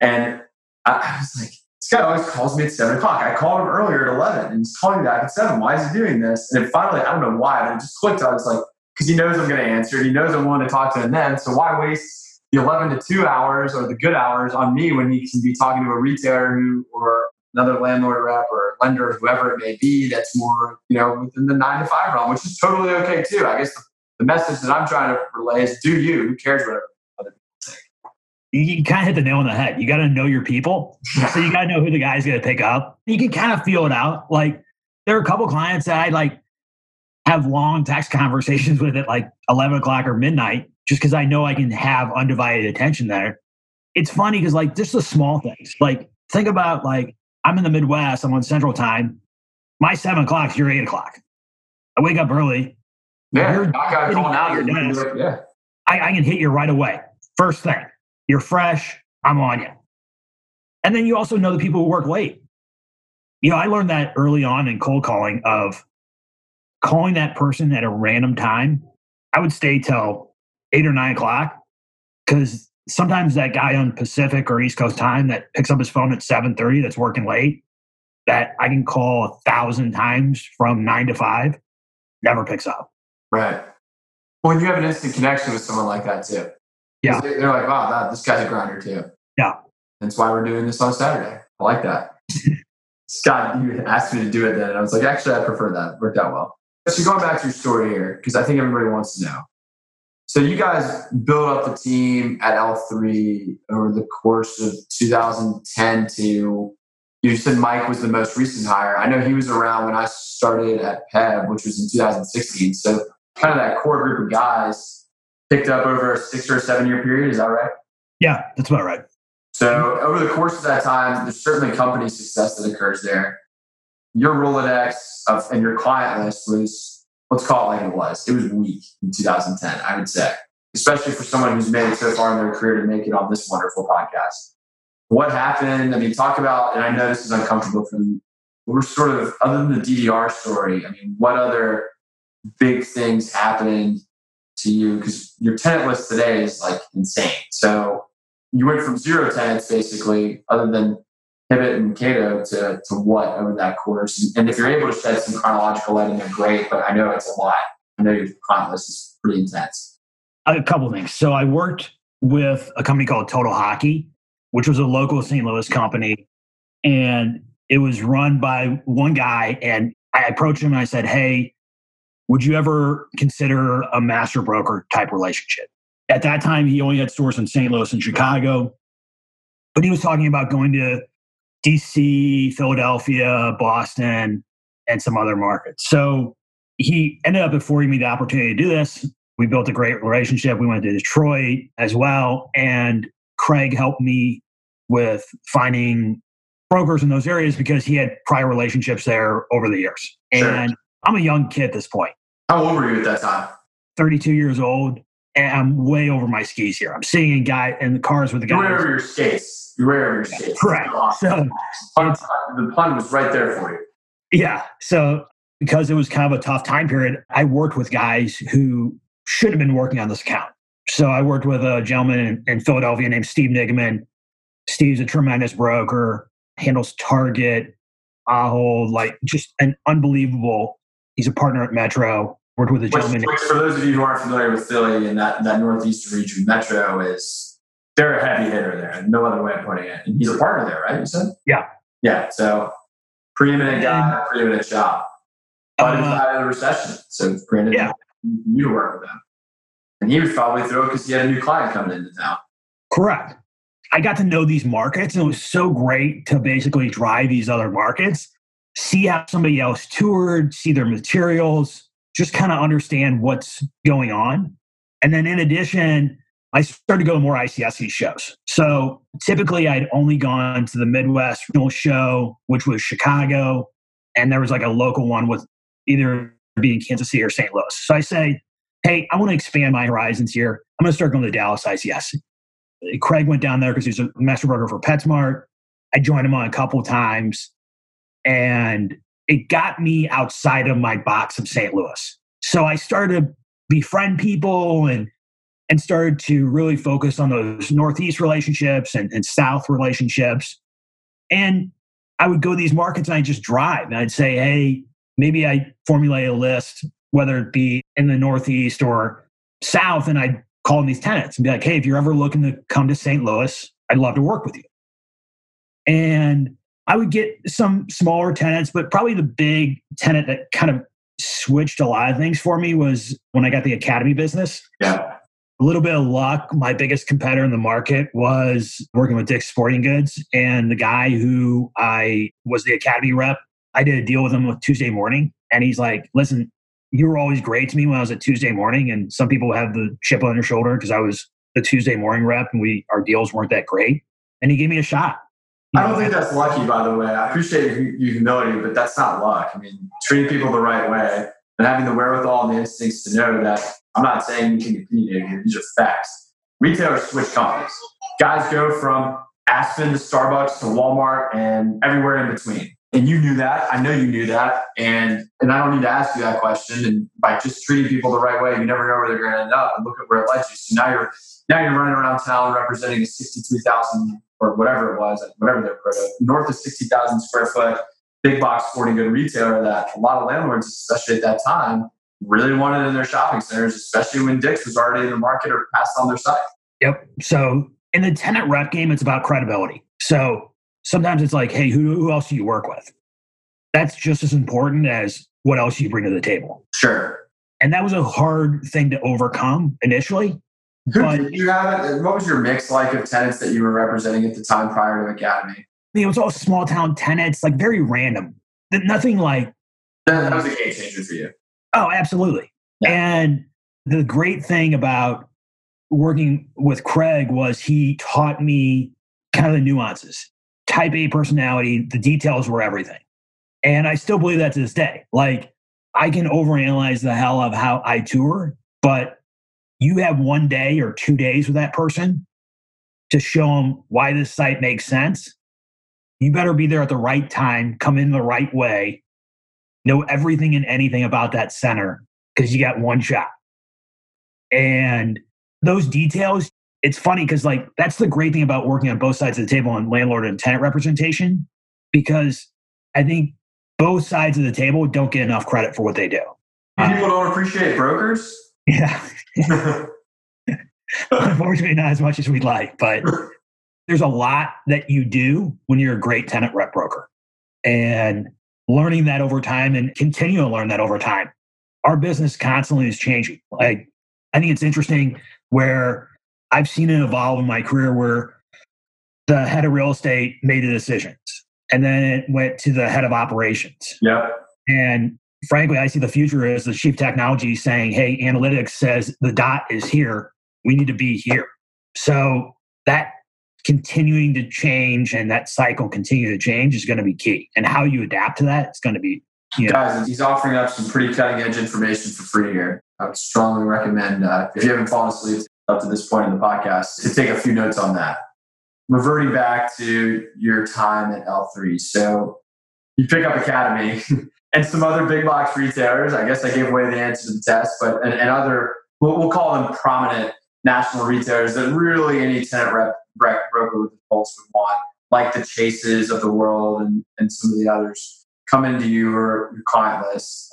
and I was like, this guy always calls me at 7 o'clock. I called him earlier at 11 and he's calling me back at 7. Why is he doing this? And then finally, I don't know why, but it just clicked. I was like, because he knows I'm going to answer it. He knows I'm willing to talk to him then. So why waste the 11 to 2 hours or the good hours on me when he can be talking to a retailer or another landlord rep or lender, whoever it may be, that's more, you know, within the 9 to 5 realm, which is totally okay too. I guess the message that I'm trying to relay is do you, who cares what other people think? You kind of hit the nail on the head. You got to know your people. So you got to know who the guy's going to pick up. You can kind of feel it out. Like there are a couple clients that I like have long text conversations with at like 11 o'clock or midnight, just because I know I can have undivided attention there. It's funny because like just the small things, like think about like I'm in the Midwest. I'm on Central Time. My 7 o'clock is your 8 o'clock. I wake up early. Yeah, you're calling out your desk. Yeah, I can hit you right away. First thing. You're fresh. I'm on you. And then you also know the people who work late. You know, I learned that early on in cold calling of calling that person at a random time. I would stay till 8 or 9 o'clock because sometimes that guy on Pacific or East Coast time that picks up his phone at 7:30 that's working late that I can call 1,000 times from 9 to 5 never picks up. Right. Well, you have an instant connection with someone like that too. Yeah. They're like, wow, this guy's a grinder too. Yeah. That's why we're doing this on Saturday. I like that. Scott, you asked me to do it then. And I was like, actually, I prefer that. It worked out well. So going back to your story here, because I think everybody wants to know. So you guys built up the team at L3 over the course of 2010 to, you said Mike was the most recent hire. I know he was around when I started at PEB, which was in 2016. So kind of that core group of guys picked up over a 6 or 7 year period. Is that right? Yeah, that's about right. So over the course of that time, there's certainly company success that occurs there. Your Rolodex and your client list was, let's call it like it was. It was weak in 2010, I would say, especially for someone who's made it so far in their career to make it on this wonderful podcast. What happened? I mean, talk about, and I know this is uncomfortable for you, but we're sort of, other than the DDR story, I mean, what other big things happened to you? Because your tenant list today is like insane. So you went from zero tenants basically, other than Pivot and Cato, to what over that course? And if you're able to shed some chronological light in there, great, but I know it's a lot. I know your client list is pretty intense. A couple of things. So I worked with a company called Total Hockey, which was a local St. Louis company. And it was run by one guy. And I approached him and I said, hey, would you ever consider a master broker type relationship? At that time, he only had stores in St. Louis and Chicago, but he was talking about going to DC, Philadelphia, Boston, and some other markets. So he ended up affording me the opportunity to do this. We built a great relationship. We went to Detroit as well. And Craig helped me with finding brokers in those areas because he had prior relationships there over the years. Sure. And I'm a young kid at this point. How old were you at that time? 32 years old, and I'm way over my skis here. I'm sitting in guy in the cars with the guys. You're way over your skates. Correct. Awesome. So, the pun was right there for you. Yeah. So because it was kind of a tough time period, I worked with guys who should have been working on this account. So I worked with a gentleman in Philadelphia named Steve Nigman. Steve's a tremendous broker, handles Target, Ahold, like just an unbelievable. He's a partner at Metro. Worked with a gentleman. Which for those of you who aren't familiar with Philly and that northeastern region, Metro is, they're a heavy hitter there. No other way of putting it. And he's a partner there, right? You said? Yeah. Yeah. So preeminent guy, preeminent shop. But inside of the recession. So Brandon, you to work with them. And he would probably throw it because he had a new client coming into town. Correct. I got to know these markets, and it was so great to basically drive these other markets, see how somebody else toured, see their materials, just kind of understand what's going on. And then in addition, I started to go to more ICSC shows. So typically I'd only gone to the Midwest regional show, which was Chicago, and there was like a local one with either being Kansas City or St. Louis. So I say, hey, I want to expand my horizons here. I'm going to start going to Dallas ICSC. Craig went down there because he was a master broker for PetSmart. I joined him on a couple of times, and it got me outside of my box of St. Louis. So I started to befriend people and started to really focus on those Northeast relationships and South relationships. And I would go to these markets and I'd just drive. And I'd say, hey, maybe I formulate a list, whether it be in the Northeast or South, and I'd call in these tenants and be like, hey, if you're ever looking to come to St. Louis, I'd love to work with you. And I would get some smaller tenants, but probably the big tenant that kind of switched a lot of things for me was when I got the Academy business. Yeah. A little bit of luck. My biggest competitor in the market was working with Dick's Sporting Goods, and the guy who I was the Academy rep, I did a deal with him with Tuesday Morning, and he's like, listen, you were always great to me when I was at Tuesday Morning, and some people have the chip on their shoulder because I was the Tuesday Morning rep, and our deals weren't that great, and he gave me a shot. I don't think that's lucky, by the way. I appreciate your humility, but that's not luck. I mean, treating people the right way and having the wherewithal and the instincts to know that I'm not saying you can compete anymore. These are facts. Retailers switch companies. Guys go from Aspen to Starbucks to Walmart and everywhere in between. And you knew that. I know you knew that. And I don't need to ask you that question. And by just treating people the right way, you never know where they're going to end up. And look at where it led you. So now you're running around town representing a 63,000 or whatever it was, whatever their product, north of 60,000 square foot big box sporting good retailer that a lot of landlords, especially at that time, really wanted in their shopping centers, especially when Dick's was already in the market or passed on their site. Yep. So in the tenant rep game, it's about credibility. So sometimes it's like, hey, who else do you work with? That's just as important as what else you bring to the table. Sure. And that was a hard thing to overcome initially. What was your mix like of tenants that you were representing at the time prior to Academy? It was all small town tenants, like very random. Nothing like... That was a game changer for you. Oh, absolutely. Yeah. And the great thing about working with Craig was he taught me kind of the nuances. Type A personality, the details were everything. And I still believe that to this day. Like, I can overanalyze the hell of how I tour, but you have one day or 2 days with that person to show them why this site makes sense. You better be there at the right time, come in the right way, know everything and anything about that center, because you got one shot. And those details, it's funny because like that's the great thing about working on both sides of the table on landlord and tenant representation, because I think both sides of the table don't get enough credit for what they do. People don't appreciate brokers. Yeah. Unfortunately, not as much as we'd like, but there's a lot that you do when you're a great tenant rep broker. And learning that over time and continue to learn that over time. Our business constantly is changing. Like, I think it's interesting where I've seen it evolve in my career where the head of real estate made the decisions and then it went to the head of operations. Yeah. And frankly, I see the future as the chief technology saying, hey, analytics says the dot is here. We need to be here. So that continuing to change and that cycle continue to change is going to be key. And how you adapt to that is going to be... Guys, he's offering up some pretty cutting edge information for free here. I would strongly recommend, if you haven't fallen asleep up to this point in the podcast, to take a few notes on that. Reverting back to your time at L3. So you pick up Academy... and some other big box retailers. I guess I gave away the answer to the test, but and other, we'll call them prominent national retailers that really any tenant rep broker with the pulse would want, like the Chases of the world and some of the others, come into your client list.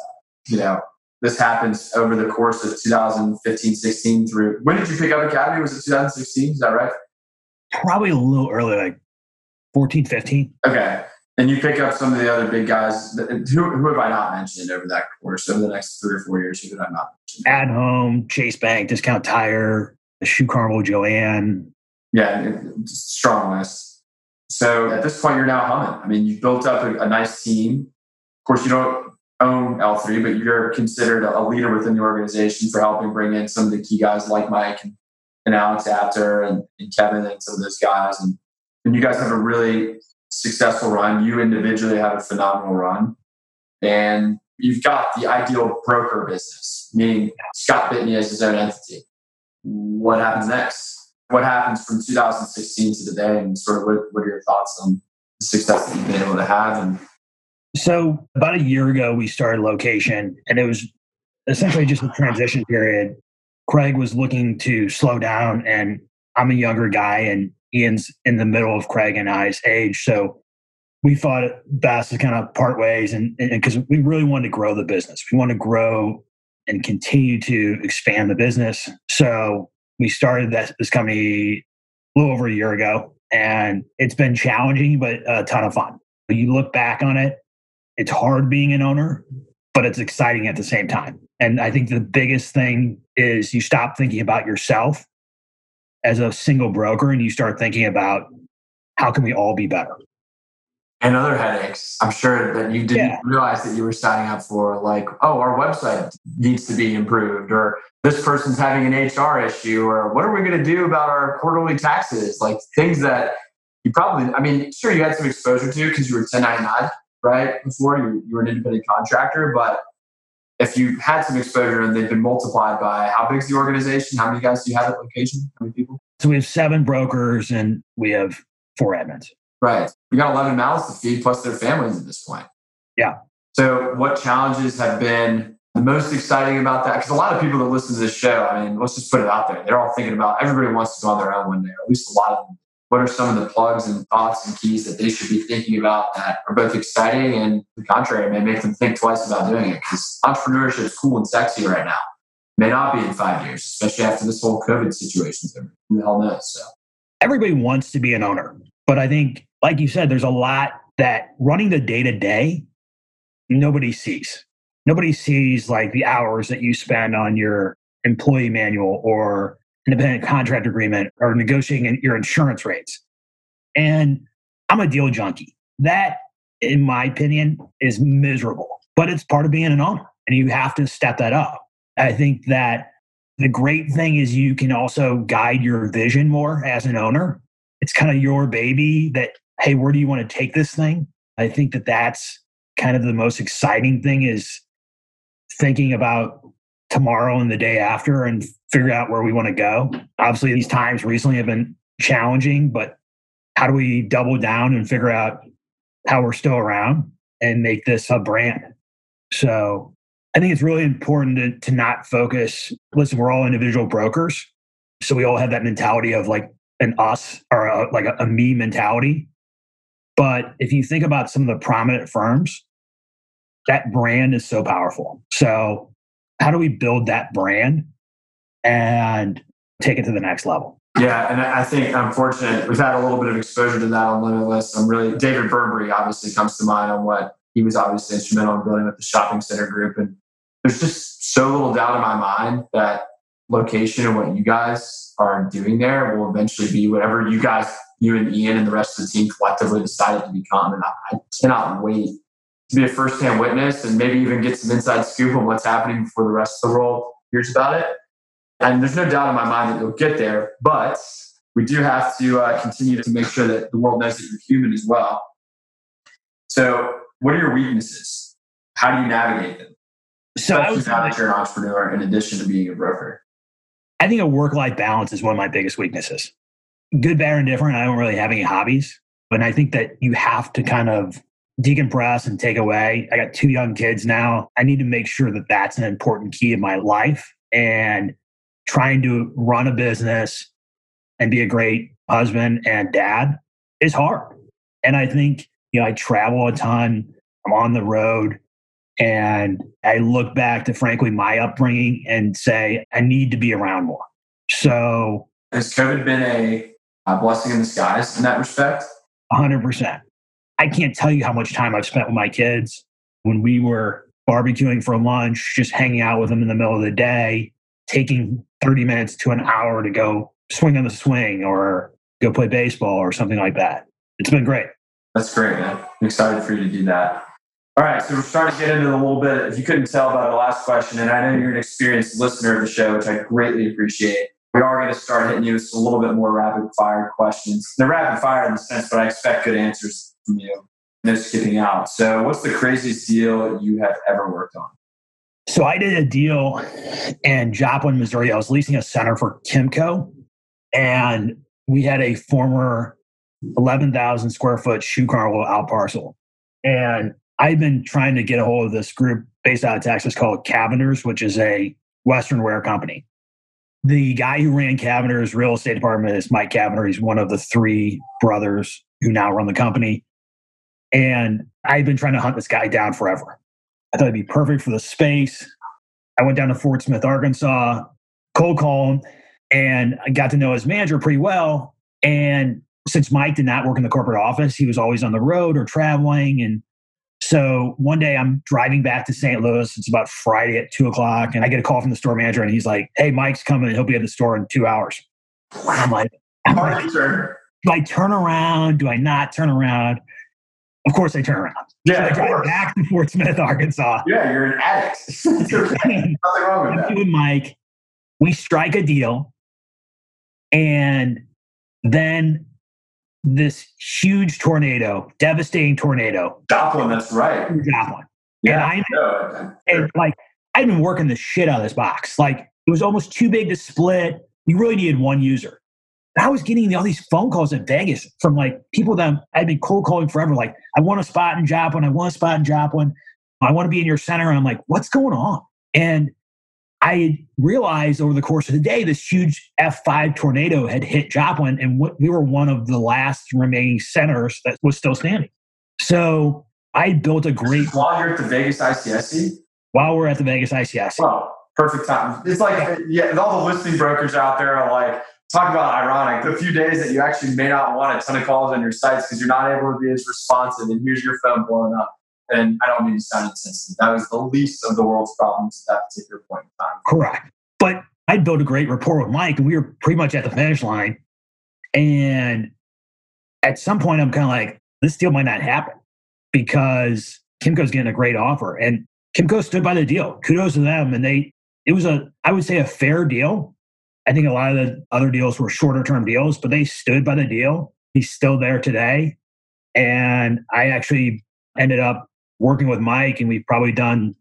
This happens over the course of 2015, 16 through... When did you pick up Academy? Was it 2016? Is that right? Probably a little early, like 14, 15. Okay. And you pick up some of the other big guys. Who have I not mentioned over that course, over the next 3 or 4 years? Who have I not mentioned? At Home, Chase Bank, Discount Tire, Shoe Carnival, Joanne. Yeah, strong list. So at this point, you're now humming. I mean, you've built up a nice team. Of course, you don't own L3, but you're considered a leader within the organization for helping bring in some of the key guys like Mike and Alex Apter and Kevin and some of those guys. And you guys have a really successful run. You individually have a phenomenal run. And you've got the ideal broker business, meaning Scott Bitney as his own entity. What happens next? What happens from 2016 to today? And sort of what are your thoughts on the success that you've been able to have? And so about a year ago, we started Location, and it was essentially just a transition period. Craig was looking to slow down, and I'm a younger guy, and Ian's in the middle of Craig and I's age. So we thought it best to kind of part ways, and because we really wanted to grow the business. We want to grow and continue to expand the business. So we started this company a little over a year ago, and it's been challenging, but a ton of fun. When you look back on it, it's hard being an owner, but it's exciting at the same time. And I think the biggest thing is you stop thinking about yourself as a single broker, and you start thinking about how can we all be better? And other headaches, I'm sure, that you didn't realize that you were signing up for, like, oh, our website needs to be improved, or this person's having an HR issue, or what are we going to do about our quarterly taxes? Like things that you probably, I mean, sure, you had some exposure to because you were 1099, right? Before you were an independent contractor, but if you had some exposure and they've been multiplied by how big is the organization? How many guys do you have at Location? How many people? So we have 7 brokers and we have 4 admins. Right. You got 11 mouths to feed plus their families at this point. Yeah. So what challenges have been the most exciting about that? Because a lot of people that listen to this show, I mean, let's just put it out there. They're all thinking about, everybody wants to go on their own one day, or at least a lot of them. What are some of the plugs and thoughts and keys that they should be thinking about that are both exciting and, the contrary, may make them think twice about doing it? Because entrepreneurship is cool and sexy right now. It may not be in 5 years, especially after this whole COVID situation. Who the hell knows? So everybody wants to be an owner, but I think, like you said, there's a lot that running the day to day, nobody sees. Nobody sees like the hours that you spend on your employee manual or independent contract agreement, or negotiating your insurance rates. And I'm a deal junkie. That, in my opinion, is miserable, but it's part of being an owner and you have to step that up. I think that the great thing is you can also guide your vision more as an owner. It's kind of your baby that, hey, where do you want to take this thing? I think that that's kind of the most exciting thing, is thinking about tomorrow and the day after and figure out where we want to go. Obviously, these times recently have been challenging, but how do we double down and figure out how we're still around and make this a brand? So I think it's really important to not focus. Listen, we're all individual brokers. So we all have that mentality of like an us, or a me mentality. But if you think about some of the prominent firms, that brand is so powerful. So how do we build that brand and take it to the next level? Yeah, and I think I'm fortunate. We've had a little bit of exposure to that on Limitless. David Burnbury obviously comes to mind on what he was obviously instrumental in building up the shopping center group. And there's just so little doubt in my mind that Location and what you guys are doing there will eventually be whatever you and Ian and the rest of the team collectively decided to become. And I cannot wait to be a first-hand witness and maybe even get some inside scoop on what's happening before the rest of the world hears about it. And there's no doubt in my mind that you'll get there, but we do have to continue to make sure that the world knows that you're human as well. So what are your weaknesses? How do you navigate them? So especially now that you're an entrepreneur in addition to being a broker. I think a work-life balance is one of my biggest weaknesses. Good, bad, and different. I don't really have any hobbies, but I think that you have to kind of decompress and take away. I got 2 young kids now. I need to make sure that that's an important key in my life, and trying to run a business and be a great husband and dad is hard. And I think, I travel a ton. I'm on the road, and I look back to, frankly, my upbringing and say, I need to be around more. So has COVID been a blessing in disguise in that respect? 100%. I can't tell you how much time I've spent with my kids when we were barbecuing for lunch, just hanging out with them in the middle of the day, taking 30 minutes to an hour to go swing on the swing or go play baseball or something like that. It's been great. That's great, man. I'm excited for you to do that. All right, so we're starting to get into a little bit, if you couldn't tell by the last question, and I know you're an experienced listener of the show, which I greatly appreciate. We are going to start hitting you with a little bit more rapid-fire questions. They're rapid-fire in the sense, but I expect good answers from you. No skipping out. So what's the craziest deal you have ever worked on? So I did a deal in Joplin, Missouri. I was leasing a center for Kimco, and we had a former 11,000 square foot Shoe Carnival outparcel. And I've been trying to get a hold of this group based out of Texas called Cavenders, which is a Western wear company. The guy who ran Cavenders' real estate department is Mike Cavender. He's one of the three brothers who now run the company. And I've been trying to hunt this guy down forever. I thought it'd be perfect for the space. I went down to Fort Smith, Arkansas, cold call him, and I got to know his manager pretty well. And since Mike did not work in the corporate office, he was always on the road or traveling. And so one day I'm driving back to St. Louis. It's about Friday at 2:00. And I get a call from the store manager and he's like, "Hey, Mike's coming. He'll be at the store in 2 hours. I'm like, do I turn around? Do I not turn around? Of course I turn around. Yeah, so I drive back to Fort Smith, Arkansas. Yeah, you're an addict. Nothing wrong with that. You and Mike, we strike a deal. And then this huge tornado, devastating tornado. Joplin, that's right. Joplin. Yeah, I'd been working the shit out of this box. Like, it was almost too big to split. You really needed one user. And I was getting all these phone calls in Vegas from like people that I'd been cold calling forever. Like, I want a spot in Joplin. I want a spot in Joplin. I want to be in your center. And I'm like, what's going on? And I realized over the course of the day, this huge F5 tornado had hit Joplin, and we were one of the last remaining centers that was still standing. So I built a great... While you're at the Vegas ICSC? While we're at the Vegas ICSC. Wow, perfect time. It's like, yeah, all the listing brokers out there are like, talk about ironic. The few days that you actually may not want a ton of calls on your sites because you're not able to be as responsive, and here's your phone blowing up. And I don't mean to sound insensitive. That was the least of the world's problems at that particular point in time. Correct. But I built a great rapport with Mike, and we were pretty much at the finish line. And at some point, I'm kind of like, this deal might not happen because Kimco's getting a great offer. And Kimco stood by the deal. Kudos to them. And it was I would say, a fair deal. I think a lot of the other deals were shorter-term deals, but they stood by the deal. He's still there today. And I actually ended up working with Mike, and we've probably done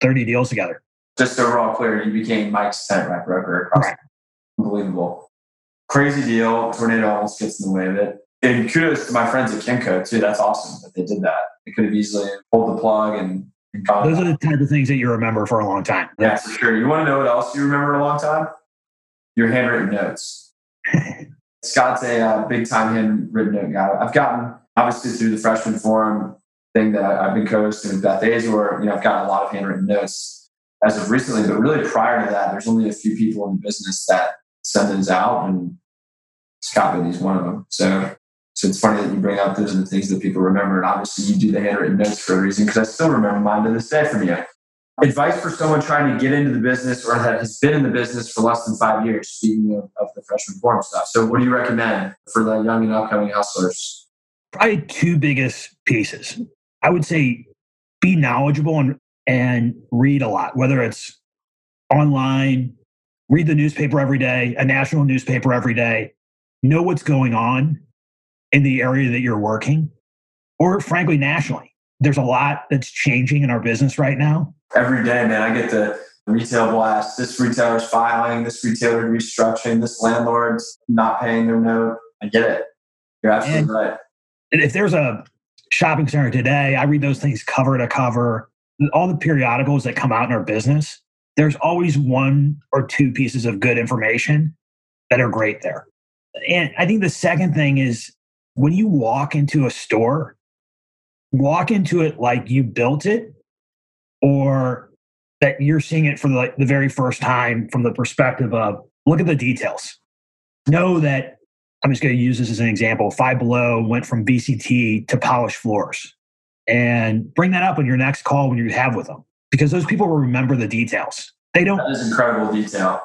30 deals together. Just overall clear, you became Mike's tenant rep broker. Right. Unbelievable. Crazy deal. Tornado almost gets in the way of it. And kudos to my friends at Kimco, too. That's awesome that they did that. They could have easily pulled the plug and gone. Those are the type of things that you remember for a long time. Yeah, for sure. You want to know what else you remember a long time? Your handwritten notes. Scott's a big-time handwritten note guy. I've gotten... Obviously, through the freshman forum thing that I've been co-hosting with Beth Azor, I've gotten a lot of handwritten notes as of recently, but really prior to that, there's only a few people in the business that send those out, and Scott Biddy's one of them. So it's funny that you bring up those and the things that people remember, and obviously you do the handwritten notes for a reason, because I still remember mine to this day from you. Advice for someone trying to get into the business or that has been in the business for less than 5 years, speaking of the freshman forum stuff. So what do you recommend for the young and upcoming hustlers? Probably two biggest pieces. I would say be knowledgeable and read a lot, whether it's online, read the newspaper every day, a national newspaper every day, know what's going on in the area that you're working, or frankly, nationally. There's a lot that's changing in our business right now. Every day, man, I get the retail blast. This retailer's filing, this retailer restructuring, this landlord's not paying their note. I get it. You're absolutely right. If there's a shopping center today, I read those things cover to cover. All the periodicals that come out in our business, there's always one or two pieces of good information that are great there. And I think the second thing is when you walk into a store, walk into it like you built it or that you're seeing it for the very first time from the perspective of look at the details. Know that I'm just going to use this as an example. Five Below went from BCT to polished floors. And bring that up on your next call when you have with them, because those people will remember the details. They don't. That is incredible detail.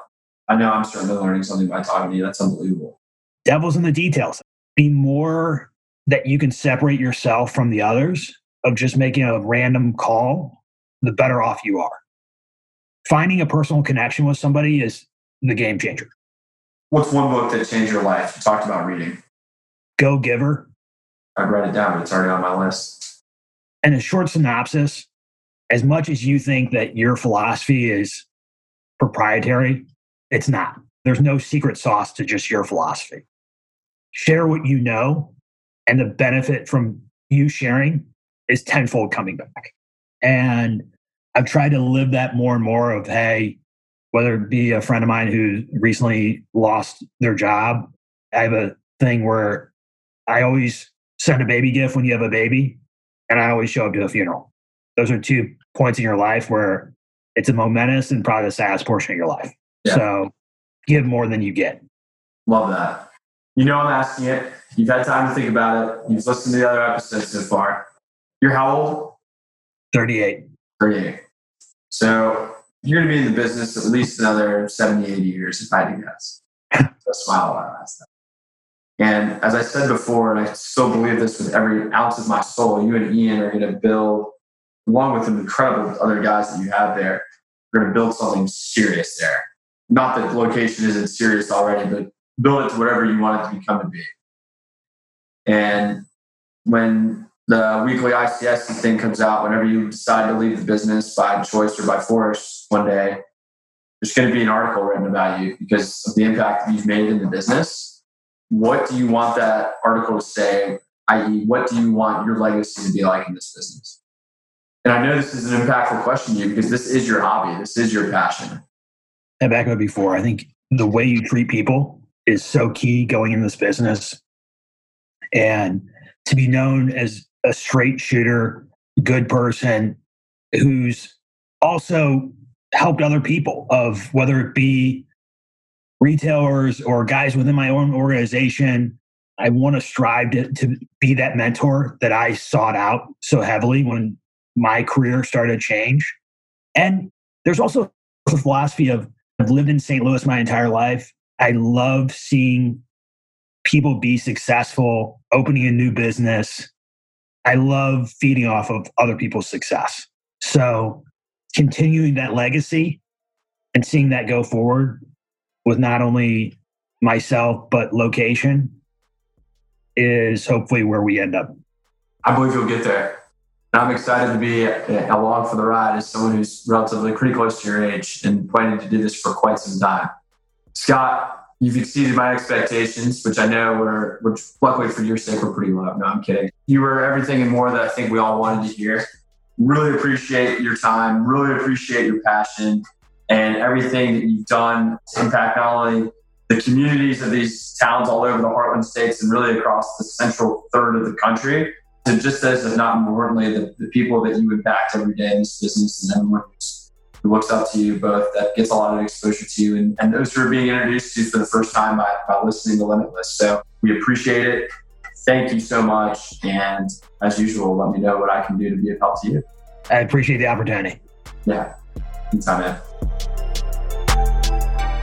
I know I'm certainly learning something by talking to you. That's unbelievable. Devil's in the details. Be more that you can separate yourself from the others of just making a random call, the better off you are. Finding a personal connection with somebody is the game changer. What's one book that changed your life? You talked about reading. Go Giver. I wrote it down, but it's already on my list. And a short synopsis, as much as you think that your philosophy is proprietary, it's not. There's no secret sauce to just your philosophy. Share what you know, and the benefit from you sharing is tenfold coming back. And I've tried to live that more and more of, hey, whether it be a friend of mine who recently lost their job, I have a thing where I always send a baby gift when you have a baby, and I always show up to a funeral. Those are two points in your life where it's a momentous and probably the saddest portion of your life. Yeah. So give more than you get. Love that. You know I'm asking it. You've had time to think about it. You've listened to the other episodes so far. You're how old? 38. 38. So you're going to be in the business at least another 70, 80 years if I do guess. So I smile when I ask that. And as I said before, and I still believe this with every ounce of my soul, you and Ian are going to build, along with the incredible other guys that you have there, we're going to build something serious there. Not that location isn't serious already, but build it to whatever you want it to become and be. And when the weekly ICSC thing comes out, whenever you decide to leave the business by choice or by force one day, there's going to be an article written about you because of the impact that you've made in the business. What do you want that article to say? i.e., what do you want your legacy to be like in this business? And I know this is an impactful question to you because this is your hobby. This is your passion. And back up before, I think the way you treat people is so key going in this business. And to be known as a straight shooter, good person who's also helped other people, of whether it be retailers or guys within my own organization. I want to strive to be that mentor that I sought out so heavily when my career started to change. And there's also the philosophy of, I've lived in St. Louis my entire life. I love seeing people be successful, opening a new business. I love feeding off of other people's success. So continuing that legacy and seeing that go forward with not only myself, but location is hopefully where we end up. I believe you'll get there. I'm excited to be along for the ride as someone who's relatively pretty close to your age and planning to do this for quite some time. Scott, you've exceeded my expectations, which I know were, which luckily for your sake, were pretty low. No, I'm kidding. You were everything and more that I think we all wanted to hear. Really appreciate your time. Really appreciate your passion and everything that you've done to impact not only the communities of these towns all over the Heartland states and really across the central third of the country, to just as, if not importantly, the people that you impact every day in this business and everyone who looks up to you both, that gets a lot of exposure to you, and those who are being introduced to you for the first time by listening to Limitless. So we appreciate it. Thank you so much. And as usual, let me know what I can do to be of help to you. I appreciate the opportunity. Yeah. Anytime, man.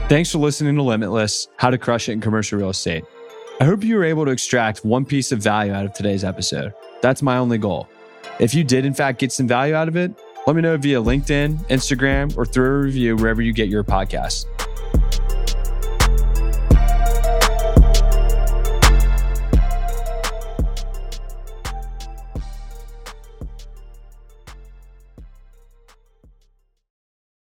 Thanks for listening to Limitless, How to Crush It in Commercial Real Estate. I hope you were able to extract one piece of value out of today's episode. That's my only goal. If you did, in fact, get some value out of it, let me know via LinkedIn, Instagram, or through a review wherever you get your podcasts.